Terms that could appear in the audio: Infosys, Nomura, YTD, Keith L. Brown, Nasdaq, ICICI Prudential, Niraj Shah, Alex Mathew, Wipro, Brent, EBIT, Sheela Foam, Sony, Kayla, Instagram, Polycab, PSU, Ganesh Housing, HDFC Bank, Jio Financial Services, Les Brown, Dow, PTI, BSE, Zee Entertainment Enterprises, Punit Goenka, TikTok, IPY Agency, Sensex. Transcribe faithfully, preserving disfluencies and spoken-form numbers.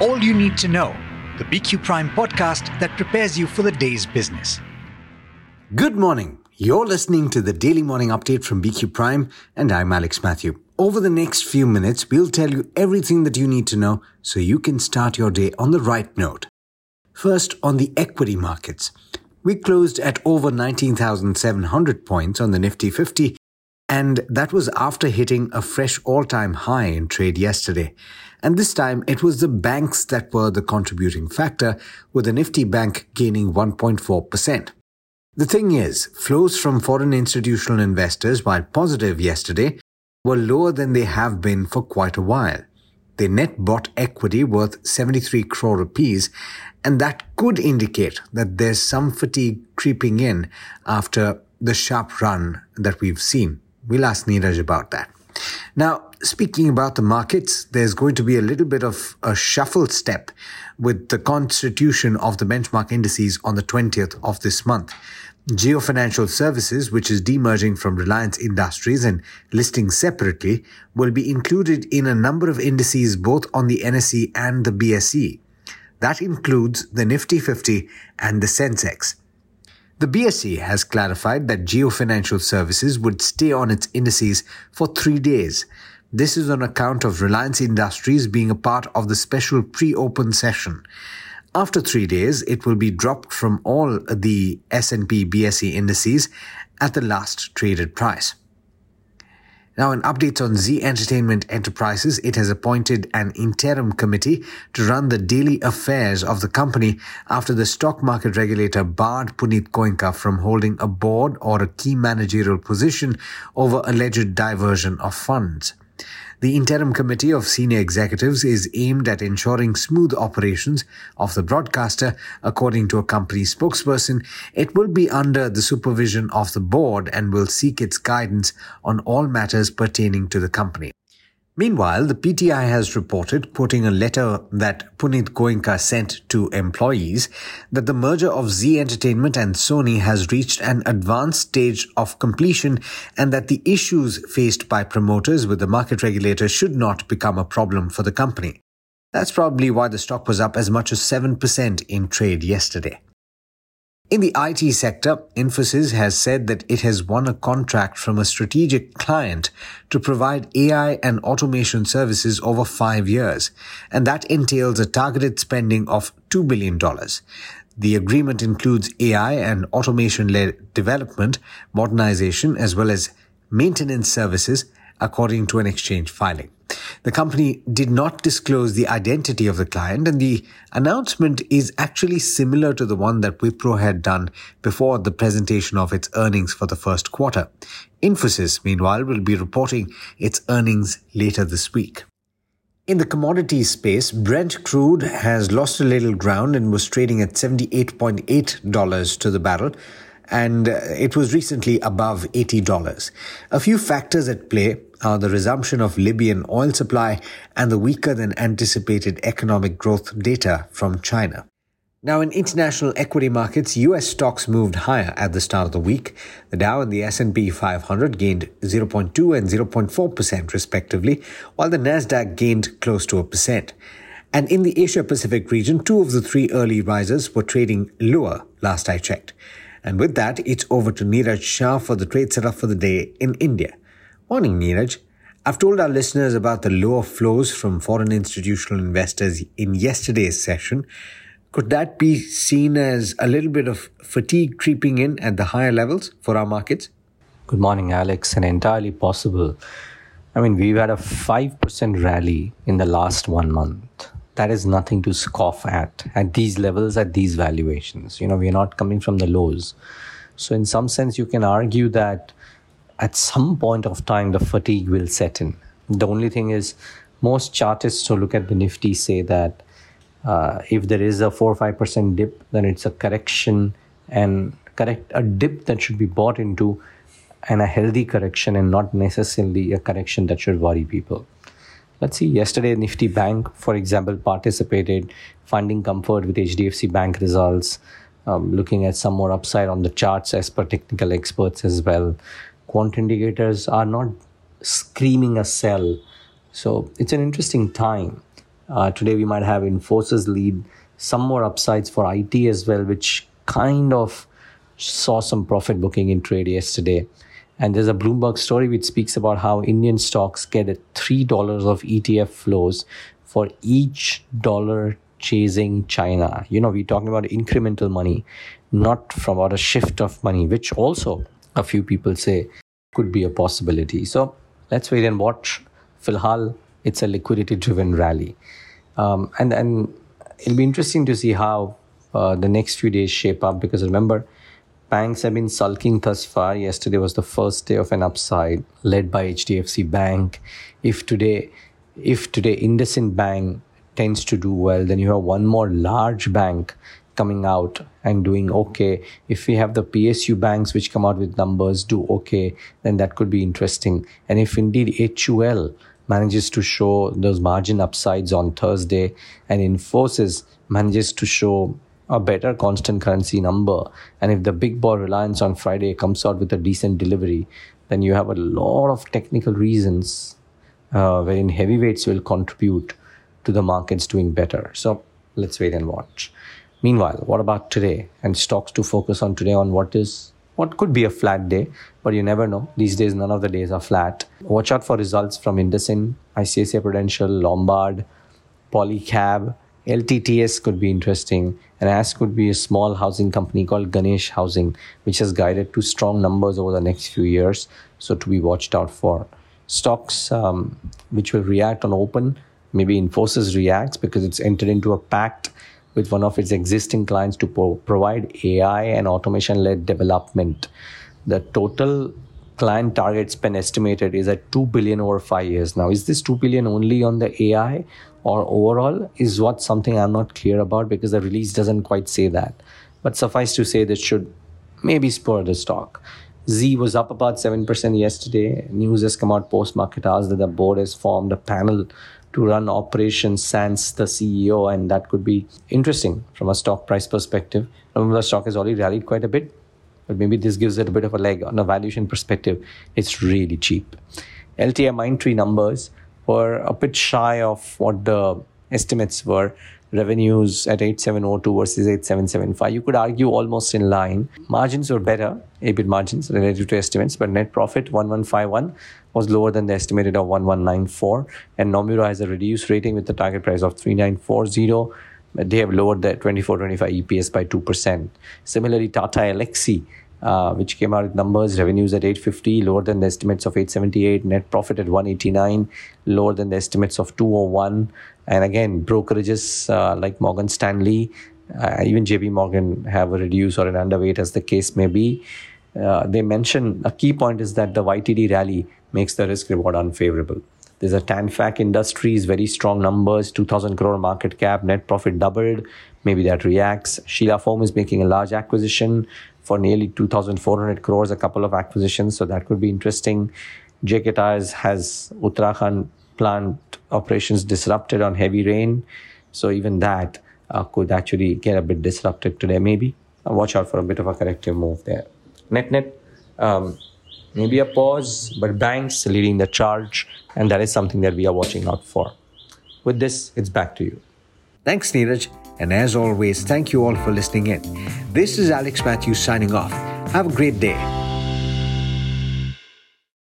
All you need to know, the B Q Prime podcast that prepares you for the day's business. Good morning. You're listening to the Daily Morning Update from B Q Prime, and I'm Alex Mathew. Over the next few minutes, we'll tell you everything that you need to know so you can start your day on the right note. First, on the equity markets. We closed at over nineteen thousand seven hundred points on the Nifty fifty, and that was after hitting a fresh all-time high in trade yesterday. And this time, it was the banks that were the contributing factor, with the Nifty Bank gaining one point four percent. The thing is, flows from foreign institutional investors, while positive yesterday, were lower than they have been for quite a while. They net bought equity worth seventy-three crore rupees, and that could indicate that there's some fatigue creeping in after the sharp run that we've seen. We'll ask Niraj about that. Now, speaking about the markets, there's going to be a little bit of a shuffle step with the constitution of the benchmark indices on the twentieth of this month. Jio Financial Services, which is demerging from Reliance Industries and listing separately, will be included in a number of indices both on the N S E and the B S E. That includes the Nifty fifty and the Sensex. The B S E has clarified that Jio Financial Services would stay on its indices for three days. This is on account of Reliance Industries being a part of the special pre-open session. After three days, it will be dropped from all the S and P B S E indices at the last traded price. Now, in updates on Zee Entertainment Enterprises, it has appointed an interim committee to run the daily affairs of the company after the stock market regulator barred Punit Goenka from holding a board or a key managerial position over alleged diversion of funds. The interim committee of senior executives is aimed at ensuring smooth operations of the broadcaster. According to a company spokesperson, it will be under the supervision of the board and will seek its guidance on all matters pertaining to the company. Meanwhile, the P T I has reported, quoting a letter that Punit Goenka sent to employees, that the merger of Zee Entertainment and Sony has reached an advanced stage of completion and that the issues faced by promoters with the market regulator should not become a problem for the company. That's probably why the stock was up as much as seven percent in trade yesterday. In the I T sector, Infosys has said that it has won a contract from a strategic client to provide A I and automation services over five years, and that entails a targeted spending of two billion dollars. The agreement includes A I and automation-led development, modernization, as well as maintenance services, according to an exchange filing. The company did not disclose the identity of the client, and the announcement is actually similar to the one that Wipro had done before the presentation of its earnings for the first quarter. Infosys, meanwhile, will be reporting its earnings later this week. In the commodities space, Brent crude has lost a little ground and was trading at seventy-eight point eight dollars to the barrel, and it was recently above eighty dollars. A few factors at play are the resumption of Libyan oil supply and the weaker than anticipated economic growth data from China. Now, in international equity markets, U S stocks moved higher at the start of the week. The Dow and the S and P five hundred gained zero point two and zero point four percent respectively, while the Nasdaq gained close to a percent. And in the Asia-Pacific region, two of the three early risers were trading lower last I checked. And with that, it's over to Niraj Shah for the trade setup for the day in India. Morning, Niraj. I've told our listeners about the lower flows from foreign institutional investors in yesterday's session. Could that be seen as a little bit of fatigue creeping in at the higher levels for our markets? Good morning, Alex, and entirely possible. I mean, we've had a five percent rally in the last one month. That is nothing to scoff at, at these levels, at these valuations. You know, we're not coming from the lows. So in some sense, you can argue that at some point of time, the fatigue will set in. The only thing is, most chartists who look at the Nifty say that uh, if there is a four or five percent dip, then it's a correction and correct a dip that should be bought into, and a healthy correction and not necessarily a correction that should worry people. Let's see, yesterday Nifty Bank, for example, participated, finding comfort with H D F C Bank results, um, looking at some more upside on the charts as per technical experts as well. Quant indicators are not screaming a sell. So it's an interesting time. Uh, today, we might have Infosys lead, some more upsides for I T as well, which kind of saw some profit booking in trade yesterday. And there's a Bloomberg story which speaks about how Indian stocks get three dollars of E T F flows for each dollar chasing China. You know, we're talking about incremental money, not from about a shift of money, which also a few people say could be a possibility. So let's wait and watch. Filhal, it's a liquidity-driven rally. Um, and, and it'll be interesting to see how uh, the next few days shape up, because remember, banks have been sulking thus far. Yesterday was the first day of an upside led by H D F C Bank. If today, if today IndusInd Bank tends to do well, then you have one more large bank coming out and doing okay. If we have the P S U banks which come out with numbers do okay, then that could be interesting. And if indeed H U L manages to show those margin upsides on Thursday and Infosys manages to show a better constant currency number, and if the big boy Reliance on Friday comes out with a decent delivery, then you have a lot of technical reasons uh, wherein heavyweights will contribute to the markets doing better. So let's wait and watch. Meanwhile, what about today? And stocks to focus on today on what is, what could be a flat day, but you never know. These days, none of the days are flat. Watch out for results from IndusInd, I C I C I Prudential, Lombard, Polycab. L T T S could be interesting, and as could be a small housing company called Ganesh Housing, which has guided to strong numbers over the next few years, so to be watched out for. Stocks um, which will react on open, maybe Infosys reacts because it's entered into a pact with one of its existing clients to po- provide A I and automation-led development. The total client target spend estimated is at two billion dollars over five years. Now, is this two billion dollars only on the A I or overall is what something I'm not clear about because the release doesn't quite say that. But suffice to say, this should maybe spur the stock. Zee was up about seven percent yesterday. News has come out post-market hours that the board has formed a panel to run Operation Sans the C E O, and that could be interesting from a stock price perspective. Remember, the stock has already rallied quite a bit, but maybe this gives it a bit of a leg on a valuation perspective. It's really cheap. L T I Mindtree numbers were a bit shy of what the estimates were. Revenues at eight thousand seven hundred two versus eight thousand seven hundred seventy-five. You could argue almost in line. Margins were better, E B I T margins relative to estimates, but net profit one thousand one hundred fifty-one was lower than the estimated of one thousand one hundred ninety-four. And Nomura has a reduced rating with the target price of three thousand nine hundred forty. They have lowered their twenty-four twenty-five E P S by two percent. Similarly, Tata Alexi, Uh, which came out with numbers, revenues at eight hundred fifty, lower than the estimates of eight hundred seventy-eight, net profit at one hundred eighty-nine, lower than the estimates of two hundred one. And again, brokerages uh, like Morgan Stanley, uh, even J P Morgan have a reduce or an underweight as the case may be. Uh, they mention a key point is that the Y T D rally makes the risk reward unfavorable. There's a Tanfac Industries, very strong numbers, two thousand crore market cap, net profit doubled. Maybe that reacts. Sheela Foam is making a large acquisition for nearly two thousand four hundred crores, a couple of acquisitions, so that could be interesting. J K Tyres has Uttarakhand plant operations disrupted on heavy rain, so even that uh, could actually get a bit disrupted today, maybe. Uh, watch out for a bit of a corrective move there. Net, net, um, maybe a pause, but banks leading the charge, and that is something that we are watching out for. With this, it's back to you. Thanks, Niraj. And as always, thank you all for listening in. This is Alex Mathew signing off. Have a great day.